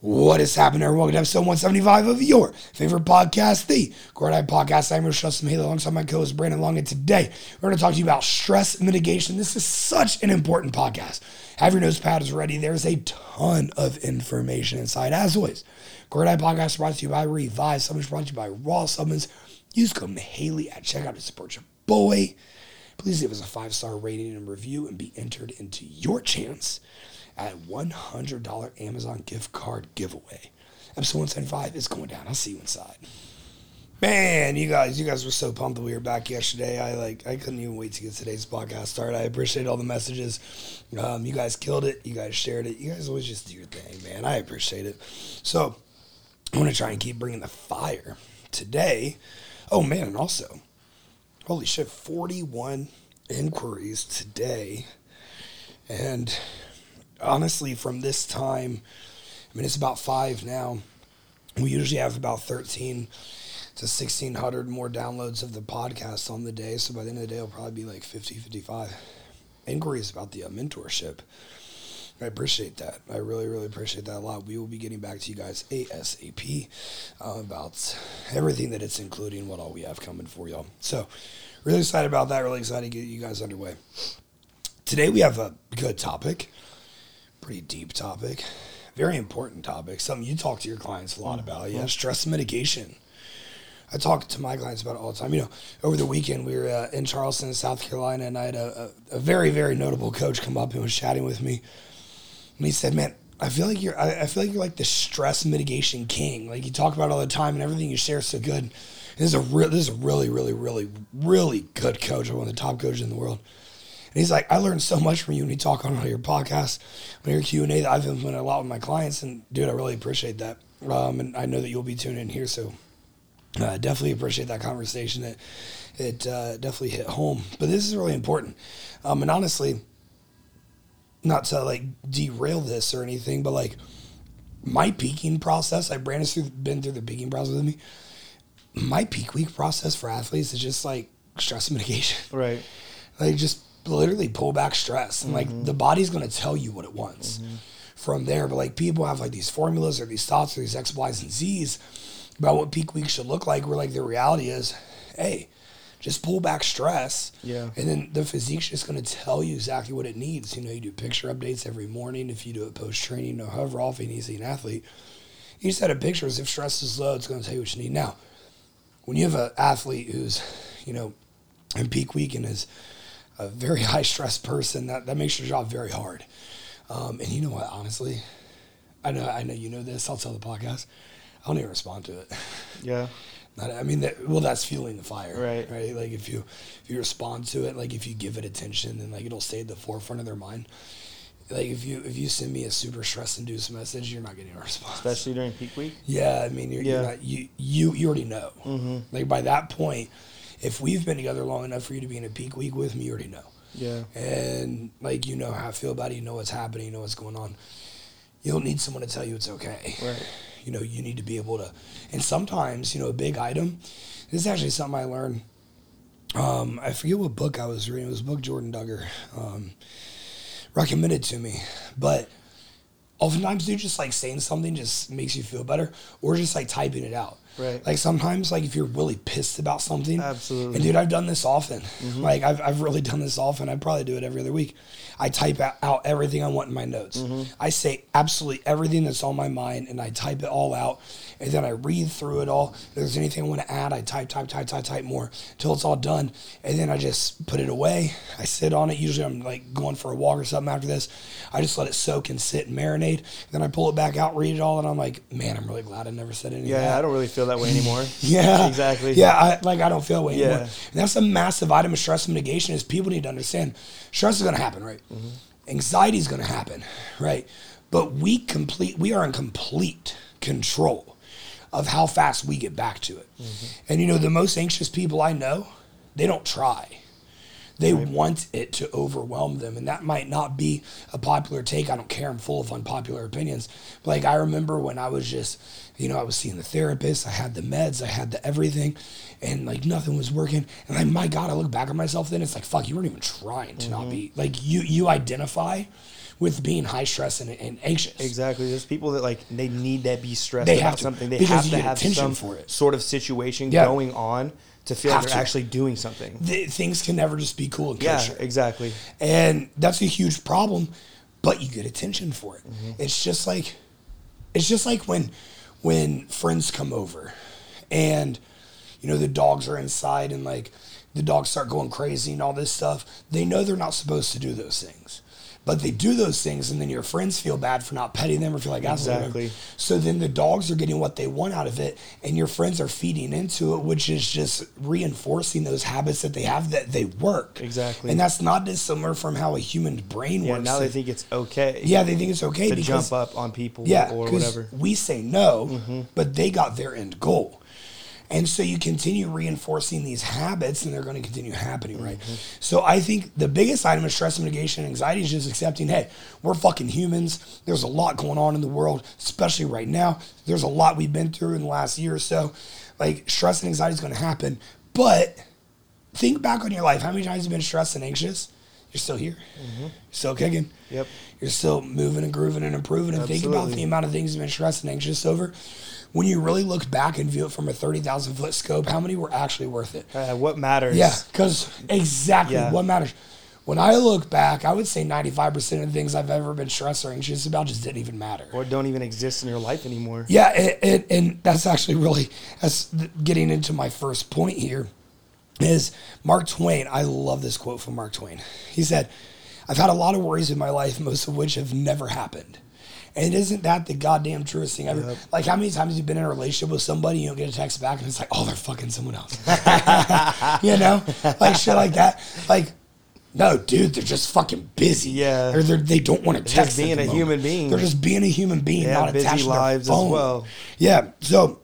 What is happening, everyone? Welcome to episode 175 of your favorite podcast, the Grow or Die Podcast. I'm your host, Justin Mihaly, alongside my co-host, Brandon Long. And today, we're going to talk to you about stress mitigation. This is such an important podcast. Have your notepads ready. There's a ton of information inside. As always, Grow or Die Podcast brought to you by Revive Supplements, brought to you by RAW Supplements. Use code Mihaly at checkout to support your boy. Please give us a 5-star rating and review and be entered into your chance at a $100 Amazon gift card giveaway. Episode 175 is going down. I'll see you inside. Man, you guys were so pumped that we were back yesterday. I couldn't even wait to get today's podcast started. I appreciate all the messages. You guys killed it. You guys shared it. You guys always just do your thing, man. I appreciate it. So I'm going to try and keep bringing the fire today. Oh, man, and also, holy shit, 41 inquiries today. And honestly, from this time, I mean, it's about 5 now. We usually have about 13 to 1,600 more downloads of the podcast on the day. So by the end of the day, it'll probably be like 50, 55 inquiries about the mentorship. I appreciate that. I really, really appreciate that a lot. We will be getting back to you guys ASAP about everything that it's including, what all we have coming for y'all. So really excited about that. Really excited to get you guys underway. Today we have a good topic. Pretty deep topic, very important topic, something you talk to your clients a lot about. Yeah, stress mitigation. I talk to my clients about it all the time. You know, over the weekend, we were in Charleston, South Carolina, and I had a very, very notable coach come up and was chatting with me. And he said, man, I feel like you're like the stress mitigation king. Like, you talk about it all the time and everything you share is so good. And this is a really, really, really, really good coach, one of the top coaches in the world. And he's like, I learned so much from you when you talk on all your podcasts, on your Q&A, that I've implemented a lot with my clients. And, dude, I really appreciate that. And I know that you'll be tuning in here, so definitely appreciate that conversation. It definitely hit home. But this is really important. And honestly, not to, like, derail this or anything, but, like, my peaking process, like, Brandon's been through the peaking process with me. My peak week process for athletes is just, like, stress mitigation. Right. Like, just literally pull back stress, and like the body's going to tell you what it wants from there. But like, people have like these formulas or these thoughts or these X, Y's, and Z's about what peak week should look like, where like the reality is, hey, just pull back stress. Yeah. And then the physique's just going to tell you exactly what it needs. You know, you do picture updates every morning. If you do it post training, no hover off, you need to be an athlete. You set up pictures. If stress is low, it's going to tell you what you need. Now, when you have an athlete who's, you know, in peak week and is a very high stress person, that makes your job very hard. And you know what, honestly, I know you know this, I'll tell the podcast, I don't even respond to it. Yeah. That's fueling the fire. Right. Right. Like, if you respond to it, like, if you give it attention, then like it'll stay at the forefront of their mind. Like, if you send me a super stress-induced message, you're not getting a response. Especially during peak week? Yeah, I mean, you're not, you already know. Mm-hmm. Like, by that point, if we've been together long enough for you to be in a peak week with me, you already know. Yeah. And, like, you know how I feel about it. You know what's happening. You know what's going on. You don't need someone to tell you it's okay. Right. You know, you need to be able to. And sometimes, you know, a big item, this is actually something I learned. I forget what book I was reading. It was a book Jordan Duggar recommended to me. But oftentimes, dude, just, like, saying something just makes you feel better, or just, like, typing it out. Right. Like, sometimes, like, if you're really pissed about something. Absolutely. And, dude, I've done this often. Mm-hmm. Like, I've really done this often. I probably do it every other week. I type out everything I want in my notes. Mm-hmm. I say absolutely everything that's on my mind, and I type it all out. And then I read through it all. If there's anything I want to add, I type more until it's all done. And then I just put it away. I sit on it. Usually I'm, like, going for a walk or something after this. I just let it soak and sit and marinate. And then I pull it back out, read it all, and I'm like, man, I'm really glad I never said anything. Yeah, I don't really feel that way anymore. Yeah, exactly. Yeah, I don't feel that way anymore. And that's a massive item of stress mitigation, is people need to understand stress is going to happen, right? Mm-hmm. Anxiety is going to happen, right? But we are in complete control of how fast we get back to it. Mm-hmm. And you know, the most anxious people I know, they don't try. They want it to overwhelm them. And that might not be a popular take. I don't care. I'm full of unpopular opinions. But like, I remember when I was just, you know, I was seeing the therapist. I had the meds. I had the everything. And, like, nothing was working. And, like, my God, I look back at myself then. It's like, fuck, you weren't even trying to not be. Like, you identify with being high stress and anxious. Exactly. There's people that like they need to be stressed about something. They have to have some sort of situation going on to feel like they're actually doing something. Things can never just be cool and kosher. Yeah, exactly. And that's a huge problem, but you get attention for it. Mm-hmm. It's just like when friends come over and, you know, the dogs are inside and like the dogs start going crazy and all this stuff. They know they're not supposed to do those things, but they do those things, and then your friends feel bad for not petting them or feel like, absolutely. So then the dogs are getting what they want out of it, and your friends are feeding into it, which is just reinforcing those habits that they have that they work. Exactly. And that's not dissimilar from how a human brain works. Yeah, now they think it's okay. Yeah, they think it's okay to jump up on people or whatever. We say no, but they got their end goal. And so you continue reinforcing these habits, and they're going to continue happening, right? Mm-hmm. So I think the biggest item of stress mitigation and anxiety is just accepting, hey, we're fucking humans. There's a lot going on in the world, especially right now. There's a lot we've been through in the last year or so. Like, stress and anxiety is going to happen. But think back on your life. How many times have you been stressed and anxious? You're still here. Mm-hmm. You're still kicking. Yep. You're still moving and grooving and improving. And think about the amount of things you've been stressed and anxious over. When you really look back and view it from a 30,000-foot scope, how many were actually worth it? What matters? Yeah, because what matters. When I look back, I would say 95% of the things I've ever been stressed or anxious about just didn't even matter. Or don't even exist in your life anymore. Yeah, and that's actually really getting into my first point here is Mark Twain. I love this quote from Mark Twain. He said, "I've had a lot of worries in my life, most of which have never happened." And isn't that the goddamn truest thing ever? Yep. Like, how many times you've been in a relationship with somebody, you don't get a text back, and it's like, oh, they're fucking someone else. You know? Like, shit like that. Like, no, dude, they're just fucking busy. Yeah. Or they don't want to text. They're just being a human being. They're just being a human being, not attached to their phone. As well. Yeah. So,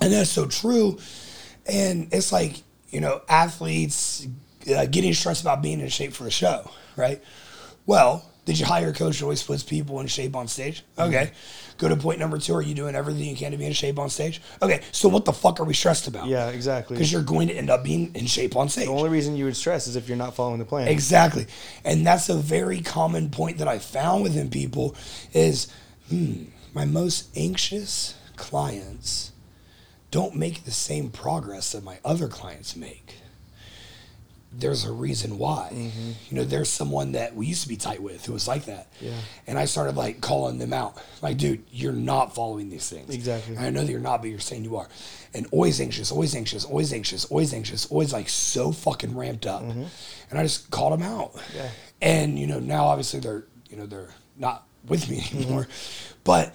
and that's so true. And it's like, you know, athletes getting stressed about being in shape for the show, right? Well, did you hire a coach who always puts people in shape on stage? Okay. Go to point number 2. Are you doing everything you can to be in shape on stage? Okay. So what the fuck are we stressed about? Yeah, exactly. Because you're going to end up being in shape on stage. The only reason you would stress is if you're not following the plan. Exactly. And that's a very common point that I found within people is, my most anxious clients don't make the same progress that my other clients make. There's a reason why. Mm-hmm. You know, there's someone that we used to be tight with who was like that. Yeah. And I started like calling them out. Like, dude, you're not following these things. Exactly. And I know that you're not, but you're saying you are. And always anxious, always like so fucking ramped up. Mm-hmm. And I just called them out. Yeah. And, you know, now obviously they're not with me anymore. Mm-hmm. But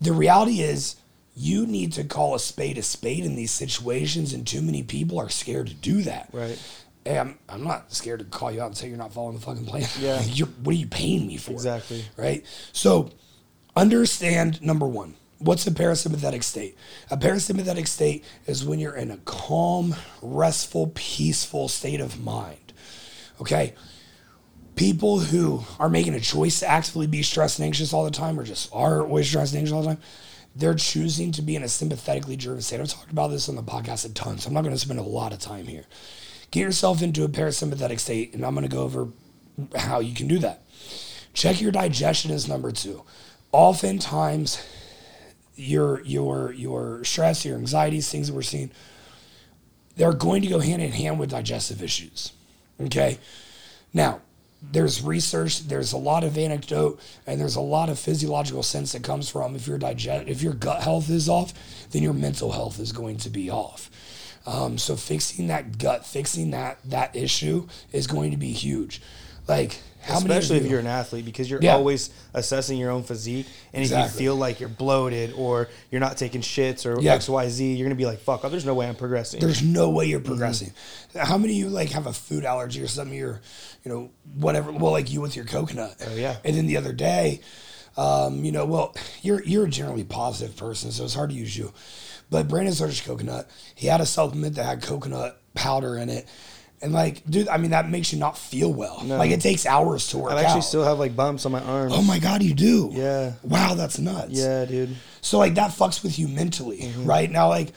the reality is you need to call a spade in these situations, and too many people are scared to do that. Right. Hey, I'm not scared to call you out and say you're not following the fucking plan. Yeah. What are you paying me for? Exactly. Right? So understand, number one, what's a parasympathetic state? A parasympathetic state is when you're in a calm, restful, peaceful state of mind. Okay? People who are making a choice to actively be stressed and anxious all the time or just are always stressed and anxious all the time, they're choosing to be in a sympathetically driven state. I've talked about this on the podcast a ton, so I'm not going to spend a lot of time here. Get yourself into a parasympathetic state, and I'm going to go over how you can do that. Check your digestion is number 2. Oftentimes, your stress, your anxieties, things that we're seeing, they're going to go hand in hand with digestive issues, okay? Now, there's research, there's a lot of anecdote, and there's a lot of physiological sense that comes from if your gut health is off, then your mental health is going to be off. So fixing that gut, fixing that issue is going to be huge. Like, especially if you're an athlete, because you're always assessing your own physique. And if you feel like you're bloated or you're not taking shits or XYZ, you're going to be like, fuck, oh, there's no way I'm progressing. There's no way you're progressing. Mm-hmm. How many of you like have a food allergy or something? You're, you know, whatever. Well, like you with your coconut. Oh yeah. And then the other day, you know, well, you're a generally positive person, so it's hard to use you. But Brandon searched coconut. He had a supplement that had coconut powder in it. And, like, dude, I mean, that makes you not feel well. No. Like, it takes hours to work out. I actually still have, like, bumps on my arms. Oh, my God, you do? Yeah. Wow, that's nuts. Yeah, dude. So, like, that fucks with you mentally, right? Now, like,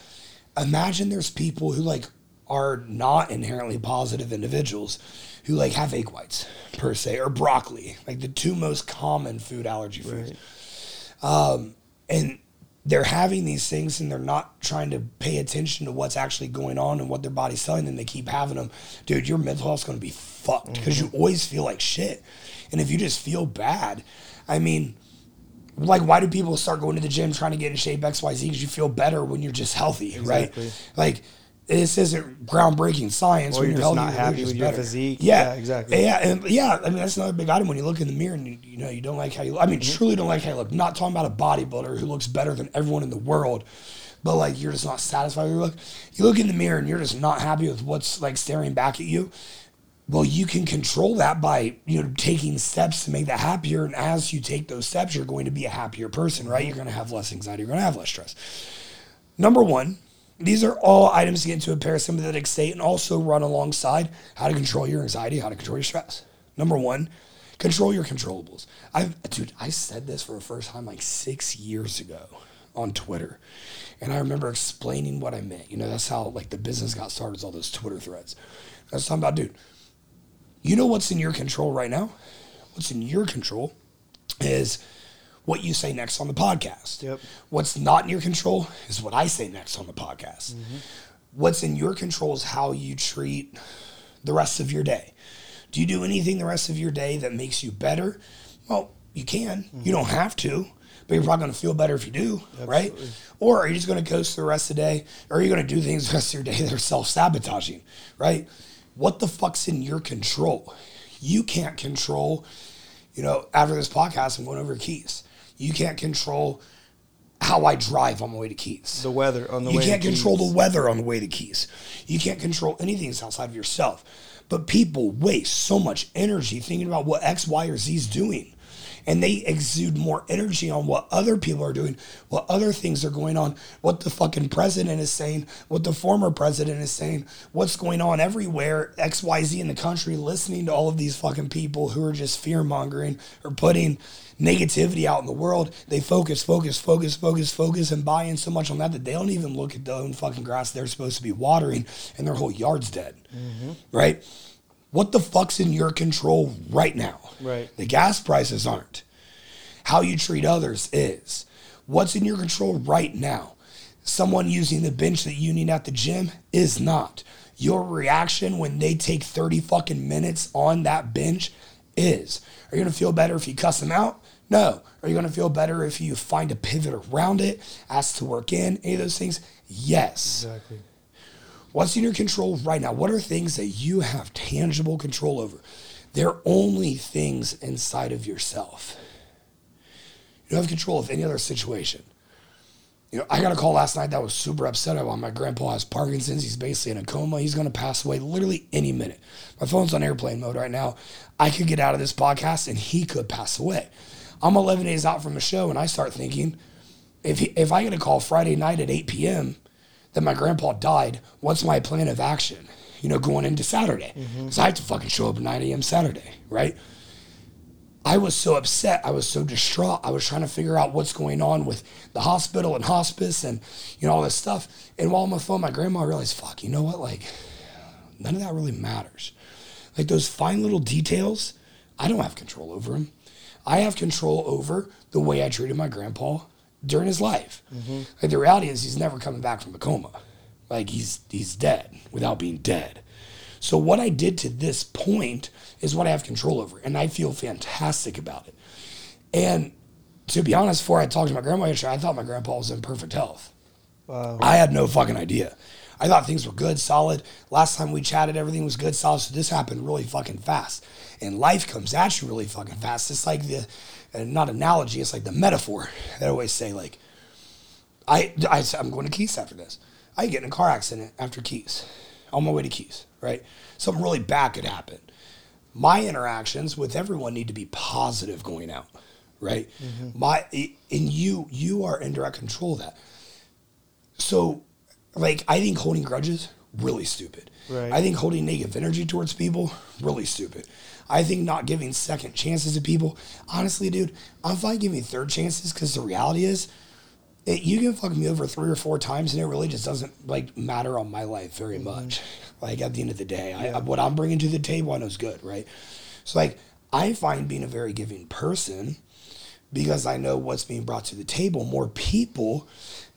imagine there's people who, like, are not inherently positive individuals who like have egg whites per se, or broccoli, like the two most common food allergy foods. Right. And they're having these things and they're not trying to pay attention to what's actually going on and what their body's telling them. They keep having them. Dude, your mental health's going to be fucked because you always feel like shit. And if you just feel bad, I mean, like, why do people start going to the gym trying to get in shape XYZ? Because you feel better when you're just healthy, exactly. Right? Like, this isn't groundbreaking science. Or when you're just healthy, not happy with your physique. Yeah, exactly. Yeah, I mean, that's another big item. When you look in the mirror and you know you don't like how you look. I mean, truly don't like how you look. I'm not talking about a bodybuilder who looks better than everyone in the world, but like you're just not satisfied with your look. You look in the mirror and you're just not happy with what's like staring back at you. Well, you can control that by, you know, taking steps to make that happier. And as you take those steps, you're going to be a happier person, right? You're going to have less anxiety. You're going to have less stress. Number one, these are all items to get into a parasympathetic state and also run alongside how to control your anxiety, how to control your stress. Number one, control your controllables. I said this for the first time like 6 years ago on Twitter. And I remember explaining what I meant. You know, that's how like the business got started, all those Twitter threads. I was talking about, dude, you know what's in your control right now? What's in your control is what you say next on the podcast. Yep. What's not in your control is what I say next on the podcast. Mm-hmm. What's in your control is how you treat the rest of your day. Do you do anything the rest of your day that makes you better? Well, you can. Mm-hmm. You don't have to, but you're probably going to feel better if you do, absolutely. Right? Or are you just going to coast the rest of the day? Or are you going to do things the rest of your day that are self-sabotaging, right? What the fuck's in your control? You can't control, you know, after this podcast, I'm going over to Keys. You can't control how I drive on the way to Keys. The weather on the way to Keys. You can't control the weather on the way to Keys. You can't control anything that's outside of yourself. But people waste so much energy thinking about what X, Y, or Z is doing. And they exude more energy on what other people are doing, what other things are going on, what the fucking president is saying, what the former president is saying, what's going on everywhere, XYZ in the country, listening to all of these fucking people who are just fear-mongering or putting negativity out in the world. They focus, and buy in so much on that they don't even look at their own fucking grass they're supposed to be watering, and their whole yard's dead, right? What the fuck's in your control right now? Right. The gas prices aren't. How you treat others is. What's in your control right now? Someone using the bench that you need at the gym is not. Your reaction when they take 30 fucking minutes on that bench is. Are you going to feel better if you cuss them out? No. Are you going to feel better if you find a pivot around it, ask to work in, any of those things? Yes. Exactly. What's in your control right now? What are things that you have tangible control over? They're only things inside of yourself. You don't have control of any other situation. You know, I got a call last night that was super upset about my grandpa has Parkinson's. He's basically in a coma. He's going to pass away literally any minute. My phone's on airplane mode right now. I could get out of this podcast and he could pass away. I'm 11 days out from a show and I start thinking, if I get a call Friday night at 8 p.m., that my grandpa died, what's my plan of action, you know, going into Saturday? Because I have to fucking show up at 9 a.m. Saturday, right? I was so upset. I was so distraught. I was trying to figure out what's going on with the hospital and hospice and, you know, all this stuff. And while I'm on the phone, my grandma realized, fuck, you know what? Like, none of that really matters. Like, those fine little details, I don't have control over them. I have control over the way I treated my grandpa during his life. Like, the reality is he's never coming back from a coma. Like, he's dead without being dead. So what I did to this point is what I have control over, and I feel fantastic about it. And to be honest, before I talked to my grandma yesterday, I thought my grandpa was in perfect health. Wow. I had no fucking idea. I thought things were good, solid. Last time we chatted, everything was good, solid. So this happened really fucking fast. And life comes at you really fucking fast. It's like the, not analogy, it's like the metaphor that I always say, like, I'm going to Keys after this. I get in a car accident after Keys, on my way to Keys, right? Something really bad could happen. My interactions with everyone need to be positive going out, right? And you are in direct control of that. So, like, I think holding grudges, really stupid. Right. I think holding negative energy towards people, really stupid. I think not giving second chances to people. Honestly, dude, I'm fine giving third chances because the reality is you can fuck me over 3 or 4 times and it really just doesn't, like, matter on my life very much. Like, at the end of the day, what I'm bringing to the table, I know is good, right? So, like, I find being a very giving person, because I know what's being brought to the table, more people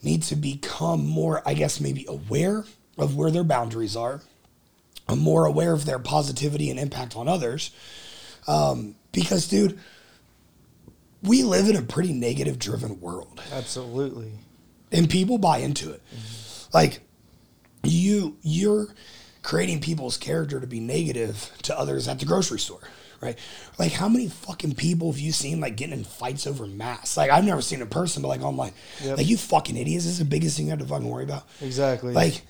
need to become more, I guess, maybe aware of where their boundaries are. I'm more aware of their positivity and impact on others. Because, dude, we live in a pretty negative-driven world. Absolutely. And people buy into it. Mm-hmm. Like, you're creating people's character to be negative to others at the grocery store, right? Like, how many fucking people have you seen, like, getting in fights over masks? Like, I've never seen in person, but, like, online. Yep. Like, you fucking idiots. This is the biggest thing you have to fucking worry about. Exactly. Like,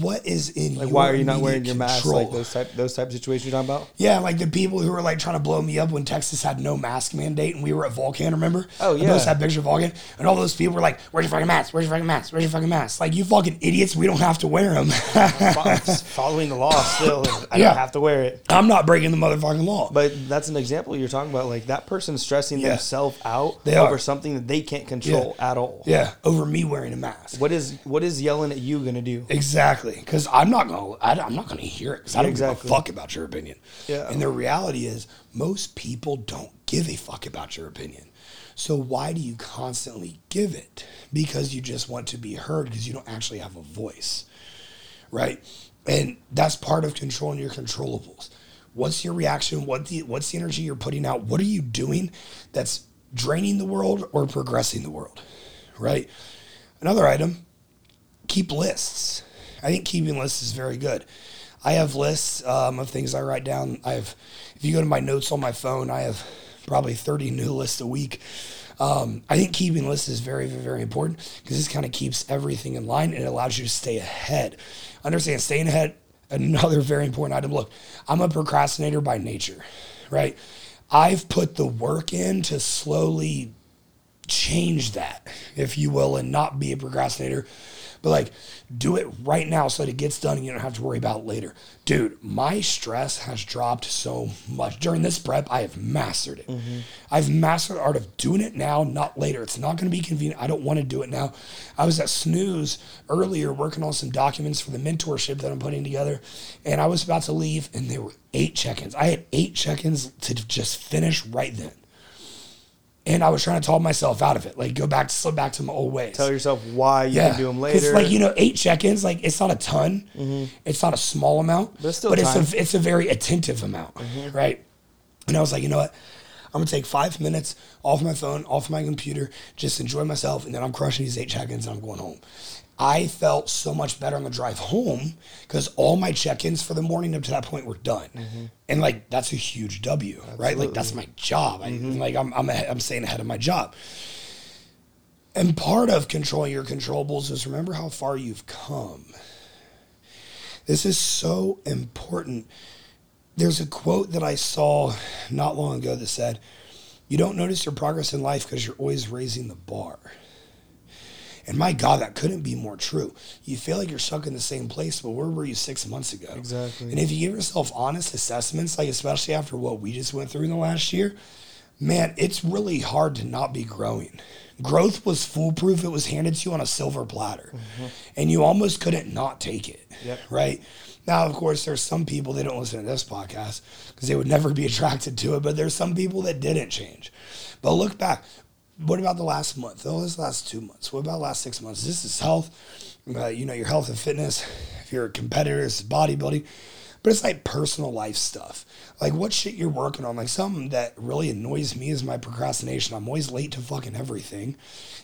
what is in like, your why are you not wearing your mask? Like, those type of situations you're talking about? Yeah, like the people who were like trying to blow me up when Texas had no mask mandate and we were at Vulcan, remember? Oh, yeah. I posted that picture of Vulcan, and all those people were like, where's your fucking mask? Where's your fucking mask? Where's your fucking mask? Like, you fucking idiots, we don't have to wear them. Following the law still, I don't have to wear it. I'm not breaking the motherfucking law. But that's an example you're talking about. Like, that person's stressing themselves out over something that they can't control at all. Yeah, over me wearing a mask. What is yelling at you going to do? Exactly, because I'm not gonna hear it because I don't give a fuck about your opinion. Yeah. And the reality is, most people don't give a fuck about your opinion. So why do you constantly give it? Because you just want to be heard, because you don't actually have a voice, right? And that's part of controlling your controllables. What's your reaction? What's the energy you're putting out? What are you doing that's draining the world or progressing the world, right? Another item: keep lists. I think keeping lists is very good. I have lists of things I write down. If you go to my notes on my phone, I have probably 30 new lists a week. I think keeping lists is very, very important, because this kind of keeps everything in line and it allows you to stay ahead. Understand, staying ahead, another very important item. Look, I'm a procrastinator by nature, right? I've put the work in to slowly change that, if you will, and not be a procrastinator. But, like, do it right now so that it gets done and you don't have to worry about it later. Dude, my stress has dropped so much. During this prep, I have mastered it. Mm-hmm. I've mastered the art of doing it now, not later. It's not going to be convenient. I don't want to do it now. I was at Snooze earlier working on some documents for the mentorship that I'm putting together, and I was about to leave, and there were 8 check-ins. I had 8 check-ins to just finish right then. And I was trying to talk myself out of it, like slip back to my old ways. Tell yourself why you can do them later. It's like, 8 check-ins, like, it's not a ton. Mm-hmm. It's not a small amount, but still time. It's a very attentive amount, mm-hmm. right? And I was like, you know what? I'm going to take 5 minutes off my phone, off my computer, just enjoy myself, and then I'm crushing these 8 check-ins and I'm going home. I felt so much better on the drive home because all my check-ins for the morning up to that point were done. Mm-hmm. And, like, that's a huge W, absolutely. Right? Like, that's my job. Mm-hmm. I'm staying ahead of my job. And part of controlling your controllables is remember how far you've come. This is so important. There's a quote that I saw not long ago that said, "You don't notice your progress in life because you're always raising the bar." And my God, that couldn't be more true. You feel like you're stuck in the same place, but where were you 6 months ago? Exactly. And if you give yourself honest assessments, like especially after what we just went through in the last year, man, it's really hard to not be growing. Growth was foolproof. It was handed to you on a silver platter. Mm-hmm. And you almost couldn't not take it, right? Now, of course, there's some people that don't listen to this podcast because they would never be attracted to it, but there's some people that didn't change. But look back. What about the last month? Oh, this last 2 months. What about the last 6 months? This is health, your health and fitness. If you're a competitor, it's bodybuilding. But it's like personal life stuff. Like what shit you're working on. Like something that really annoys me is my procrastination. I'm always late to fucking everything.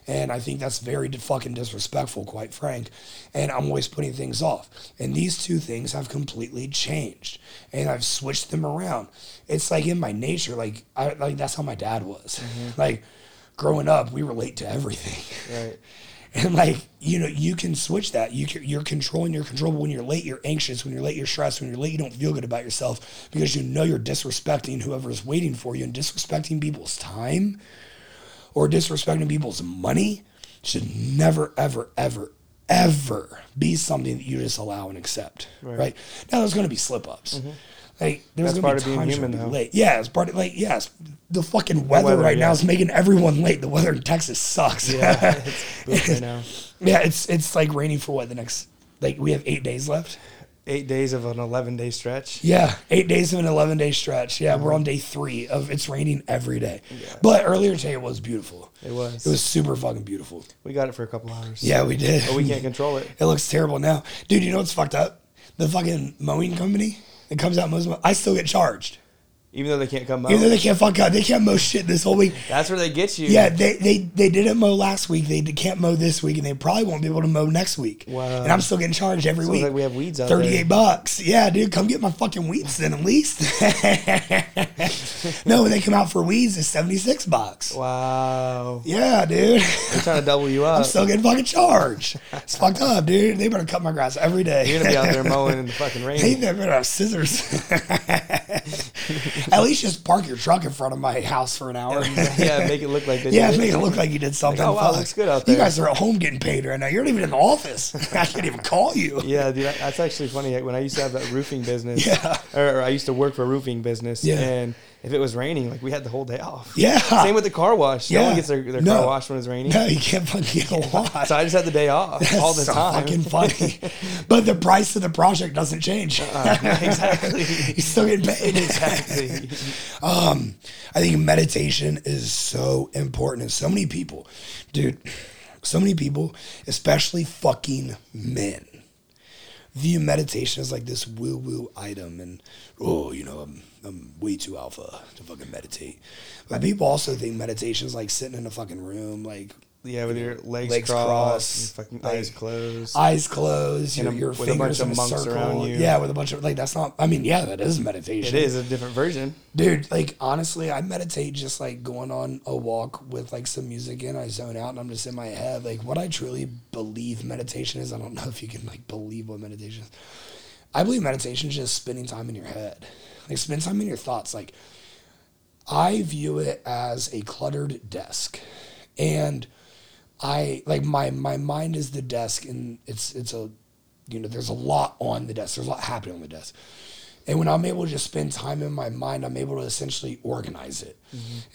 And I think that's very fucking disrespectful, quite frank. And I'm always putting things off. And these two things have completely changed. And I've switched them around. It's like in my nature, like that's how my dad was. Mm-hmm. Like, growing up, we relate to everything. Right. And you can switch that. You're controlling your controllable. When you're late, you're anxious. When you're late, you're stressed. When you're late, you don't feel good about yourself because you know you're disrespecting whoever's waiting for you, and disrespecting people's time or disrespecting people's money should never, ever, ever, ever be something that you just allow and accept. Right? Now, there's going to be slip-ups. Mm-hmm. Like, there's going to be times you're late. Yeah, it's part of, the fucking weather right now is making everyone late. The weather in Texas sucks. Yeah, it's right now. Yeah, it's like raining for the next, we have 8 days left. 8 days of an 11-day stretch. Yeah, 8 days of an 11-day stretch. Yeah, we're on day 3 of it's raining every day. Yeah. But earlier today it was beautiful. It was. It was super fucking beautiful. We got it for a couple hours. Yeah, we did. But we can't control it. It looks terrible now. Dude, you know what's fucked up? The fucking mowing company that comes out most of my, I still get charged. Even though they can't come mow? Even though they can't fuck up. They can't mow shit this whole week. That's where they get you. Yeah, they didn't mow last week. They can't mow this week, and they probably won't be able to mow next week. Wow. And I'm still getting charged every week. Like we have weeds out $38 there. $38. Yeah, dude, come get my fucking weeds then at least. No, when they come out for weeds, it's $76. Wow. Yeah, dude. They're trying to double you up. I'm still getting fucking charged. It's fucked up, dude. They better cut my grass every day. You're going to be out there mowing in the fucking rain. They better have scissors. At least just park your truck in front of my house for an hour. Yeah, make it look like they did. Yeah, make it look like you did something. Like, oh, wow, it looks good out there. You guys are at home getting paid right now. You're not even in the office. I can't even call you. Yeah, dude, that's actually funny. When I used to have that roofing business, or I used to work for a roofing business, and if it was raining, like, we had the whole day off. Yeah. Same with the car wash. Yeah. No one gets their car washed when it's raining. No, you can't fucking get a wash. So I just had the day off all the time. Fucking funny. But the price of the project doesn't change. Exactly. You're still getting paid. Exactly. I think meditation is so important. And so many people, dude, especially fucking men, view meditation as like this woo-woo item. And, oh, you know, I'm way too alpha to fucking meditate. But people also think meditation is like sitting in a fucking room, like, yeah, with your legs crossed, and fucking like, eyes closed, your with fingers a bunch of monks circle. Around you. Yeah, with a bunch of, like, that's not, I mean, yeah, that is meditation. It is a different version. Dude, like, honestly, I meditate just like going on a walk with like some music in, I zone out, and I'm just in my head. Like, what I truly believe meditation is, I don't know if you can like believe what meditation is. I believe meditation is just spending time in your head. Like, spend time in your thoughts. Like, I view it as a cluttered desk. And I, like, my mind is the desk, and it's a, you know, there's a lot on the desk. There's a lot happening on the desk. And when I'm able to just spend time in my mind, I'm able to essentially organize it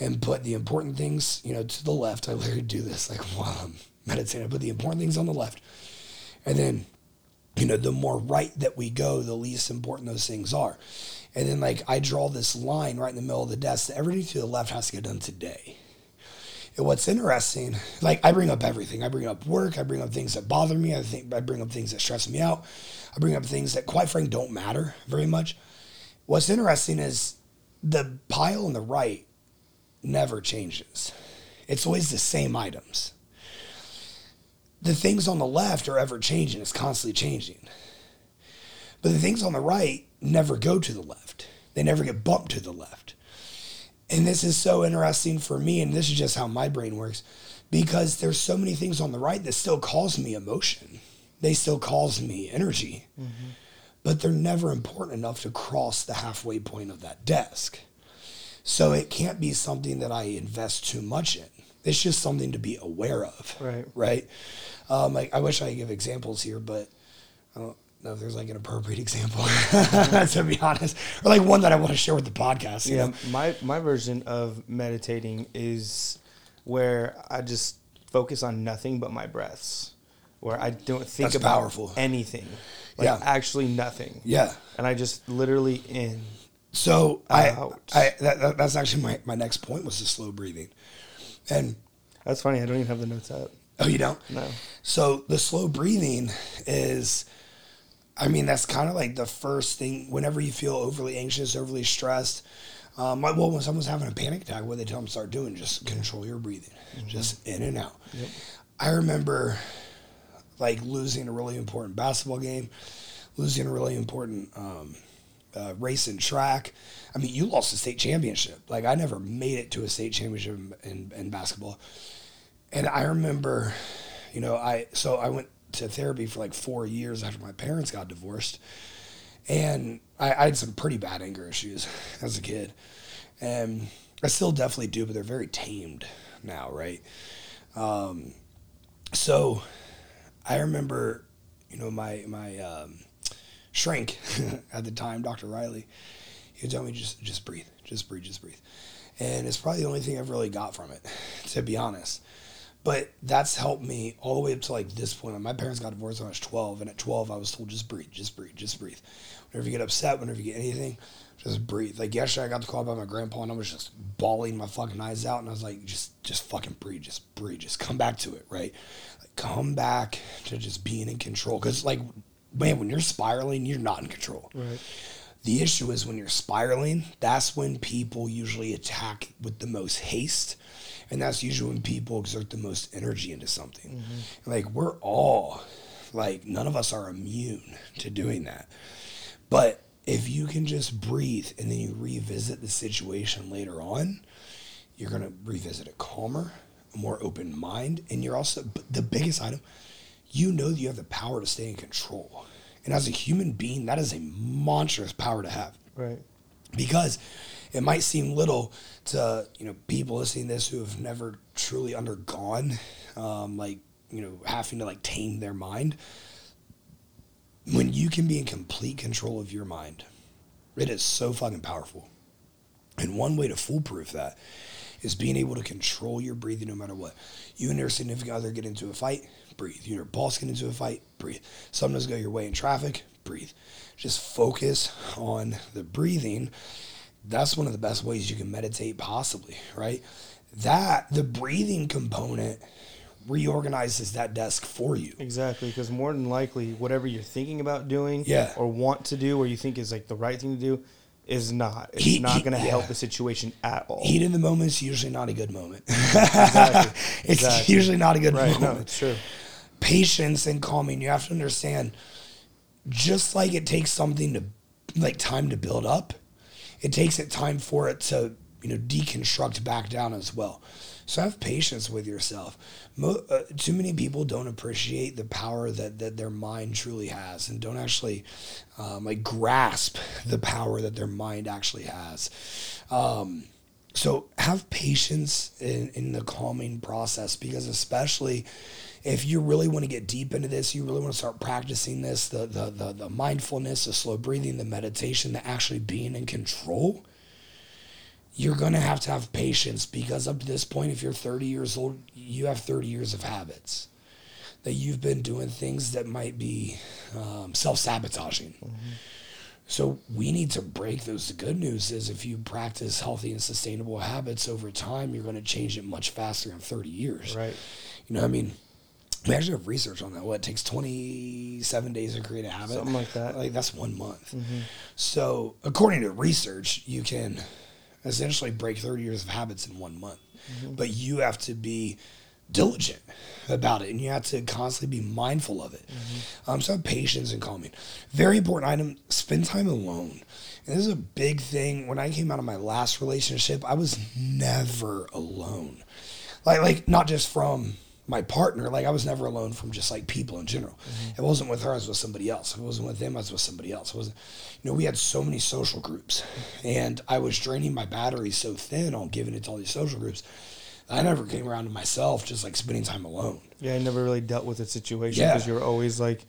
and put the important things, you know, to the left. I literally do this, like, while I'm meditating. I put the important things on the left. And then, you know, the more right that we go, the least important those things are. And then, like, I draw this line right in the middle of the desk that everything to the left has to get done today. And what's interesting, like, I bring up everything. I bring up work. I bring up things that bother me. I bring up things that stress me out. I bring up things that, quite frankly, don't matter very much. What's interesting is the pile on the right never changes. It's always the same items. The things on the left are ever changing. It's constantly changing. But the things on the right never go to the left. They never get bumped to the left. And this is so interesting for me, and this is just how my brain works, because there's so many things on the right that still cause me emotion. They still cause me energy. But they're never important enough to cross the halfway point of that desk. So it can't be something that I invest too much in. It's just something to be aware of, right? Like, I wish I could give examples here, but I don't know if there's like an appropriate example, to be honest, or like one that I want to share with the podcast. Yeah, you know? My version of meditating is where I just focus on nothing but my breaths, where I don't think That's about powerful. Anything, like actually nothing. Yeah, and I just literally in. So out. That's actually my next point was the slow breathing. And that's funny. I don't even have the notes up. Oh, you don't? No. So the slow breathing is, I mean, that's kind of like the first thing whenever you feel overly anxious, overly stressed. Well, when someone's having a panic attack, what they tell them to start doing, just control your breathing, just in and out. Yep. I remember like losing a really important basketball game, losing a really important race and track. I mean, you lost the state championship. Like, I never made it to a state championship in basketball. And I remember, you know, I went to therapy for like 4 years after my parents got divorced. And I had some pretty bad anger issues as a kid. And I still definitely do, but they're very tamed now, right? So I remember, you know, my shrink at the time, Dr. Riley, he would tell me, just breathe. And it's probably the only thing I've really got from it, to be honest. But that's helped me all the way up to like this point. My parents got divorced when I was 12, and at 12 I was told just breathe, just breathe, just breathe. Whenever you get upset, whenever you get anything, just breathe. Like yesterday I got the call by my grandpa and I was just bawling my fucking eyes out, and I was like, just fucking breathe, just breathe, just come back to it, right? Like come back to just being in control. Because like, man, when you're spiraling, you're not in control. Right. The issue is when you're spiraling, that's when people usually attack with the most haste. And that's usually when people exert the most energy into something. Mm-hmm. Like, we're all, like, none of us are immune to doing that. But if you can just breathe and then you revisit the situation later on, you're going to revisit it calmer, a more open mind. And you're also, the biggest item, you know that you have the power to stay in control. And as a human being, that is a monstrous power to have. Right. Because it might seem little to, you know, people listening to this who have never truly undergone, like, you know, having to, like, tame their mind. When you can be in complete control of your mind, it is so fucking powerful. And one way to foolproof that is being able to control your breathing no matter what. You and your significant other get into a fight, breathe. You and your boss get into a fight, breathe. Something doesn't go your way in traffic, breathe. Just focus on the breathing. That's one of the best ways you can meditate possibly, right? That, the breathing component reorganizes that desk for you. Exactly, because more than likely, whatever you're thinking about doing or want to do or you think is like the right thing to do is not. It's not going to help the situation at all. Heat in the moment is usually not a good moment. Exactly. It's usually not a good moment. No, it's true. Patience and calming, you have to understand, just like it takes something to, like, time to build up, it takes it time for it to, you know, deconstruct back down as well. So have patience with yourself. Too many people don't appreciate the power that their mind truly has, and don't actually like grasp the power that their mind actually has. So have patience in the calming process, because especially if you really want to get deep into this, you really want to start practicing this, the mindfulness, the slow breathing, the meditation, the actually being in control, you're going to have patience, because up to this point, if you're 30 years old, you have 30 years of habits that you've been doing, things that might be self-sabotaging. Mm-hmm. So we need to break those. The good news is if you practice healthy and sustainable habits over time, you're going to change it much faster in 30 years. Right. You know, I mean, we actually have research on that. What, it takes 27 days to create a habit? Something like that. Like, that's 1 month. Mm-hmm. So according to research, you can essentially break 30 years of habits in 1 month. Mm-hmm. But you have to be diligent about it, and you have to constantly be mindful of it. Mm-hmm. So have patience and calming. Very important item, spend time alone. And this is a big thing. When I came out of my last relationship, I was never alone. Like not just from my partner, like I was never alone from just like people in general. Mm-hmm. It wasn't with her, I was with somebody else. If it wasn't with them, I was with somebody else. It wasn't, you know, we had so many social groups, and I was draining my battery so thin on giving it to all these social groups. I never came around to myself, just like spending time alone. Yeah, I never really dealt with the situation because you were always like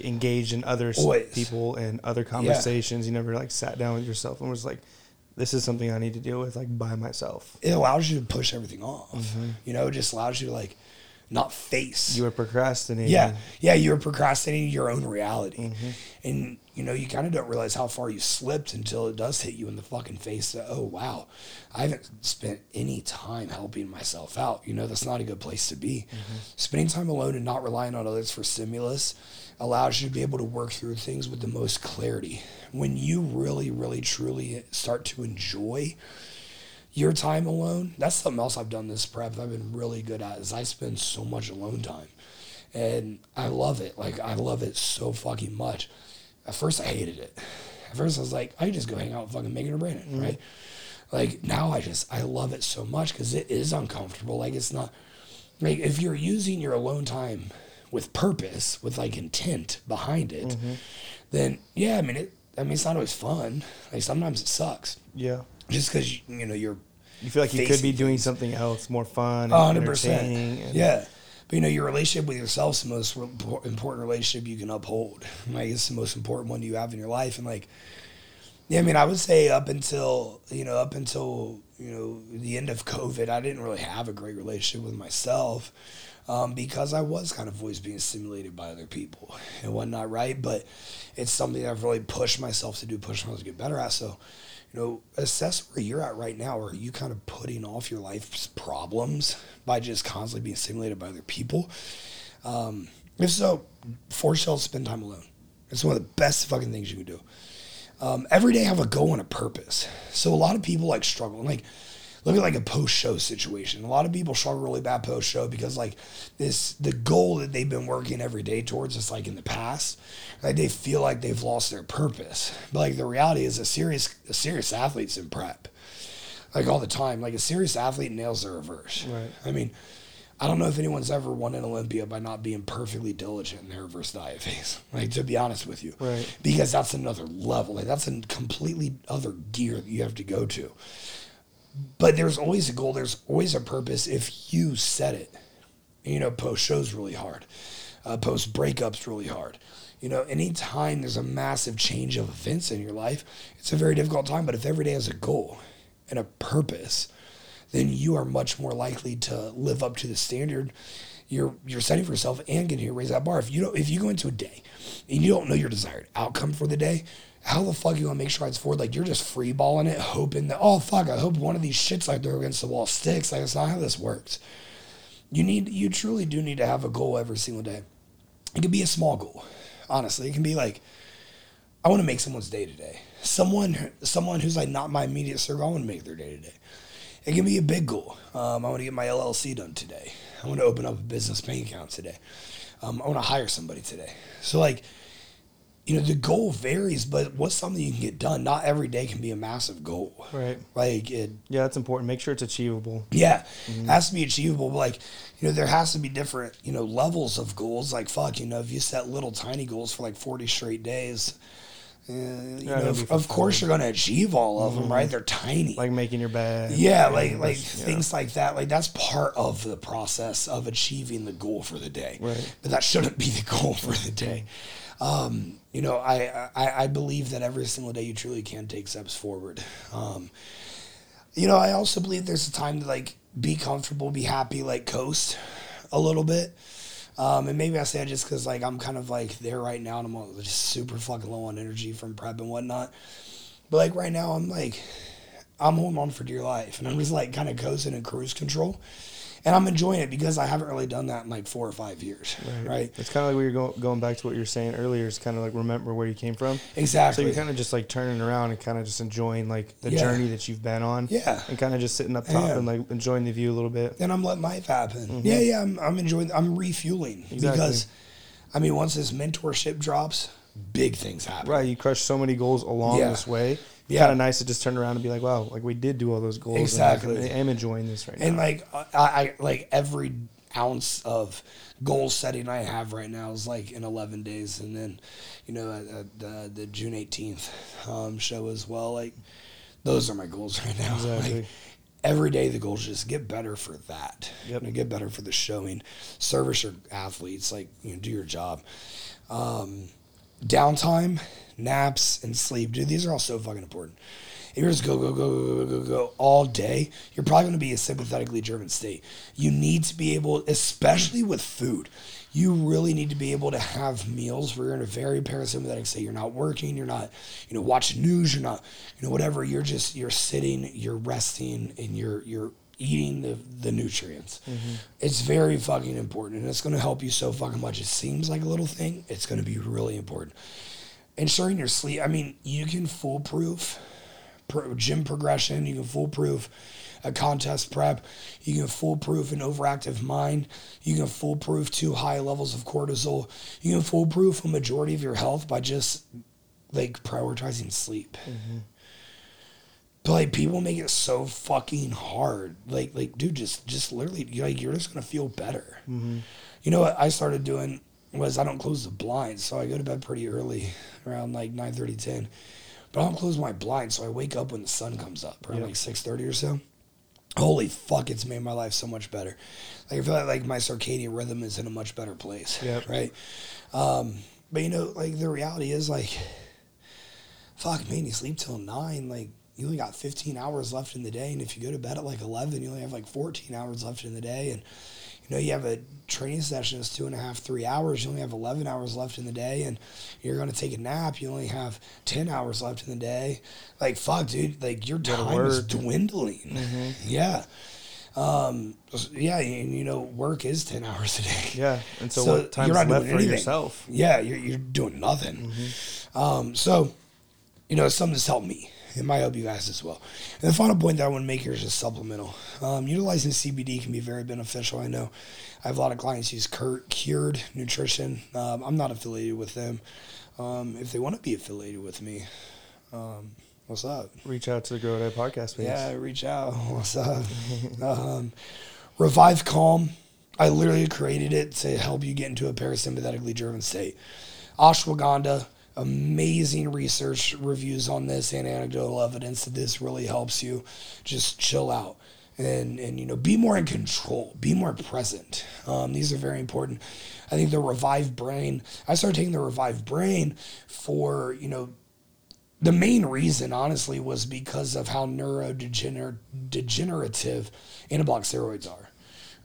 engaged in other people and other conversations. Yeah. You never like sat down with yourself and was like, this is something I need to deal with like by myself. It allows you to push everything off. Mm-hmm. You know, it just allows you to like not face. You were procrastinating. Yeah, you were procrastinating your own reality. Mm-hmm. And, you know, you kind of don't realize how far you slipped until it does hit you in the fucking face that, oh, wow, I haven't spent any time helping myself out. You know, that's not a good place to be. Mm-hmm. Spending time alone and not relying on others for stimulus allows you to be able to work through things with the most clarity. When you really, really, truly start to enjoy your time alone, that's something else I've done this prep that I've been really good at, is I spend so much alone time. And I love it. Like, I love it so fucking much. At first, I hated it. At first, I was like, I just go hang out with fucking Megan or Brandon, mm-hmm. right? Like, now I love it so much because it is uncomfortable. Like, it's not, like, if you're using your alone time with purpose, with, like, intent behind it, mm-hmm. then, yeah, I mean, it's not always fun. Like, sometimes it sucks. Yeah. Just because, you know, you feel like you could be doing something else more fun. And 100%. Yeah. But, you know, your relationship with yourself is the most important relationship you can uphold. Like, it's the most important one you have in your life. And, like, Yeah, I mean, I would say up until the end of COVID, I didn't really have a great relationship with myself because I was kind of always being stimulated by other people and whatnot, right? But it's something that I've really pushed myself to do, pushed myself to get better at. So, you know, assess where you're at right now. Are you kind of putting off your life's problems by just constantly being stimulated by other people? If so, force yourself to spend time alone. It's one of the best fucking things you can do. Every day have a goal and a purpose. So a lot of people like struggle. Like, look at like a post-show situation. A lot of people struggle really bad post-show because like the goal that they've been working every day towards is like in the past. Like they feel like they've lost their purpose. But like the reality is a serious athlete's in prep. Like all the time. Like a serious athlete nails their reverse. Right. I mean, I don't know if anyone's ever won an Olympia by not being perfectly diligent in their reverse diet phase. Like, to be honest with you. Right. Because that's another level. Like, that's a completely other gear that you have to go to. But there's always a goal. There's always a purpose if you set it. You know, post-show's really hard. Post-breakup's really hard. You know, anytime there's a massive change of events in your life, it's a very difficult time. But if every day has a goal and a purpose, then you are much more likely to live up to the standard you're setting for yourself and get here, raise that bar. If you go into a day and you don't know your desired outcome for the day, how the fuck are you gonna make strides forward? Like you're just free balling it, hoping that, oh fuck, I hope one of these shits I throw against the wall sticks. Like that's not how this works. You truly do need to have a goal every single day. It could be a small goal, honestly. It can be like, I want to make someone's day today. Someone who's like not my immediate circle, I want to make their day today. It can be a big goal. I want to get my LLC done today. I want to open up a business bank account today. I want to hire somebody today. So like, you know, the goal varies, but what's something you can get done? Not every day can be a massive goal. Right. Like it. Yeah, that's important. Make sure it's achievable. Yeah. Mm-hmm. It has to be achievable. But like, you know, there has to be different, you know, levels of goals. Like fuck, you know, if you set little tiny goals for like 40 straight days, of course you're going to achieve all of them, right? They're tiny. Like making your bed. Yeah, like things like that. Like that's part of the process of achieving the goal for the day. Right. But that shouldn't be the goal for the day. You know, I believe that every single day you truly can take steps forward. You know, I also believe there's a time to like be comfortable, be happy, like coast a little bit. And maybe I say that just because, like, I'm kind of, like, there right now, and I'm just super fucking low on energy from prep and whatnot. But, like, right now, I'm, like, I'm holding on for dear life. And I'm just, like, kind of coasting in cruise control. And I'm enjoying it because I haven't really done that in, like, 4 or 5 years, right? It's kind of like we were going back to what you were saying earlier. It's kind of, like, remember where you came from. Exactly. So you're kind of just, like, turning around and kind of just enjoying, like, the journey that you've been on. Yeah. And kind of just sitting up top and, like, enjoying the view a little bit. And I'm letting life happen. Mm-hmm. Yeah, I'm enjoying, I'm refueling. Exactly. Because, I mean, once this mentorship drops, big things happen. Right, you crush so many goals along this way. Yeah. Kind of nice to just turn around and be like, wow, like we did do all those goals. Exactly. And I am enjoying this right now. And like, I like every ounce of goal setting I have right now is like in 11 days. And then, you know, the June 18th show as well. Like those are my goals right now. Exactly. Like, every day the goal is just get better for that. Yep. And get better for the showing. Service your athletes. Like, you know, do your job. Downtime, naps, and sleep. Dude, these are all so fucking important. If you're just go all day, you're probably going to be a sympathetically driven state. You need to be able, especially with food, you really need to be able to have meals where you're in a very parasympathetic state. You're not working, you're not, you know, watching news, you're not, you know, whatever. You're just, you're sitting, you're resting, and you're eating the nutrients. Mm-hmm. It's very fucking important, and it's going to help you so fucking much. It seems like a little thing. It's going to be really important. Ensuring your sleep. I mean, you can foolproof gym progression. You can foolproof a contest prep. You can foolproof an overactive mind. You can foolproof too high levels of cortisol. You can foolproof a majority of your health by just, like, prioritizing sleep. Mm-hmm. But, like, people make it so fucking hard. Like dude, just literally, like, you're just going to feel better. Mm-hmm. You know what I started doing was I don't close the blinds, so I go to bed pretty early, around, like, 9:30, 10. But I don't close my blinds, so I wake up when the sun comes up, around, like, 6:30 or so. Holy fuck, it's made my life so much better. Like, I feel like my circadian rhythm is in a much better place, right? But, you know, like, the reality is, like, fuck, man, you sleep till 9, like, you only got 15 hours left in the day, and if you go to bed at like 11, you only have like 14 hours left in the day, and you know, you have a training session that's 2.5, 3 hours, you only have 11 hours left in the day, and you're going to take a nap, you only have 10 hours left in the day. Like, fuck, dude, like, your time is dwindling. Mm-hmm. Yeah. Yeah, and, you know, work is 10 hours a day. Yeah, and so what time is left for yourself? Yeah, you're doing nothing. Mm-hmm. So, you know, something that's helped me. It might help you guys as well. And the final point that I want to make here is just supplemental. Utilizing CBD can be very beneficial. I know I have a lot of clients use Cured Nutrition. I'm not affiliated with them. If they want to be affiliated with me, what's up? Reach out to the Grow or Die Podcast, please. Yeah, reach out. What's up? Revive Calm. I literally created it to help you get into a parasympathetically driven state. Ashwagandha. Amazing research reviews on this and anecdotal evidence that this really helps you just chill out and you know, be more in control, be more present. These are very important. I think the Revive Brain, I started taking the Revive Brain for, you know, the main reason, honestly, was because of how neurodegenerative anabolic steroids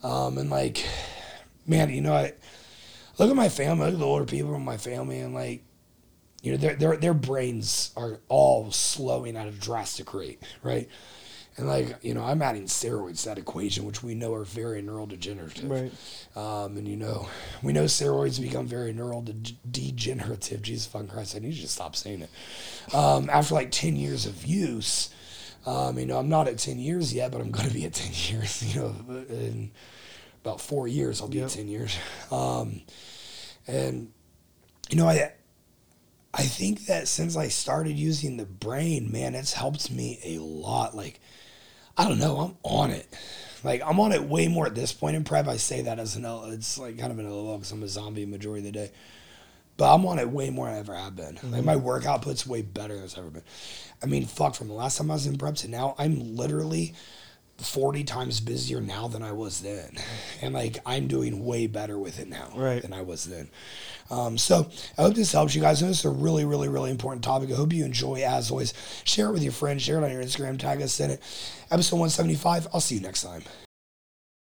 are. And like, man, you know, I look at my family, look at the older people in my family, and like, you know, their brains are all slowing at a drastic rate, right? And like, you know, I'm adding steroids to that equation, which we know are very neurodegenerative. Right. And you know, we know steroids become very neurodegenerative. Jesus fucking Christ, I need you to stop saying it. After like 10 years of use, you know, I'm not at 10 years yet, but I'm going to be at 10 years, you know, in about 4 years, I'll be at 10 years. And, you know, I think that since I started using the brain, man, it's helped me a lot. Like, I don't know, I'm on it. Like, I'm on it way more at this point in prep. I say that as an L, it's like kind of an LOL because I'm a zombie majority of the day. But I'm on it way more than I ever have been. Mm-hmm. Like, my work output's way better than it's ever been. I mean, fuck, from the last time I was in prep to now, I'm literally 40 times busier now than I was then. And like, I'm doing way better with it now than I was then. So I hope this helps you guys. I know it's a really, really, really important topic. I hope you enjoy. As always, share it with your friends, share it on your Instagram, tag us in it. Episode 175. I'll see you next time.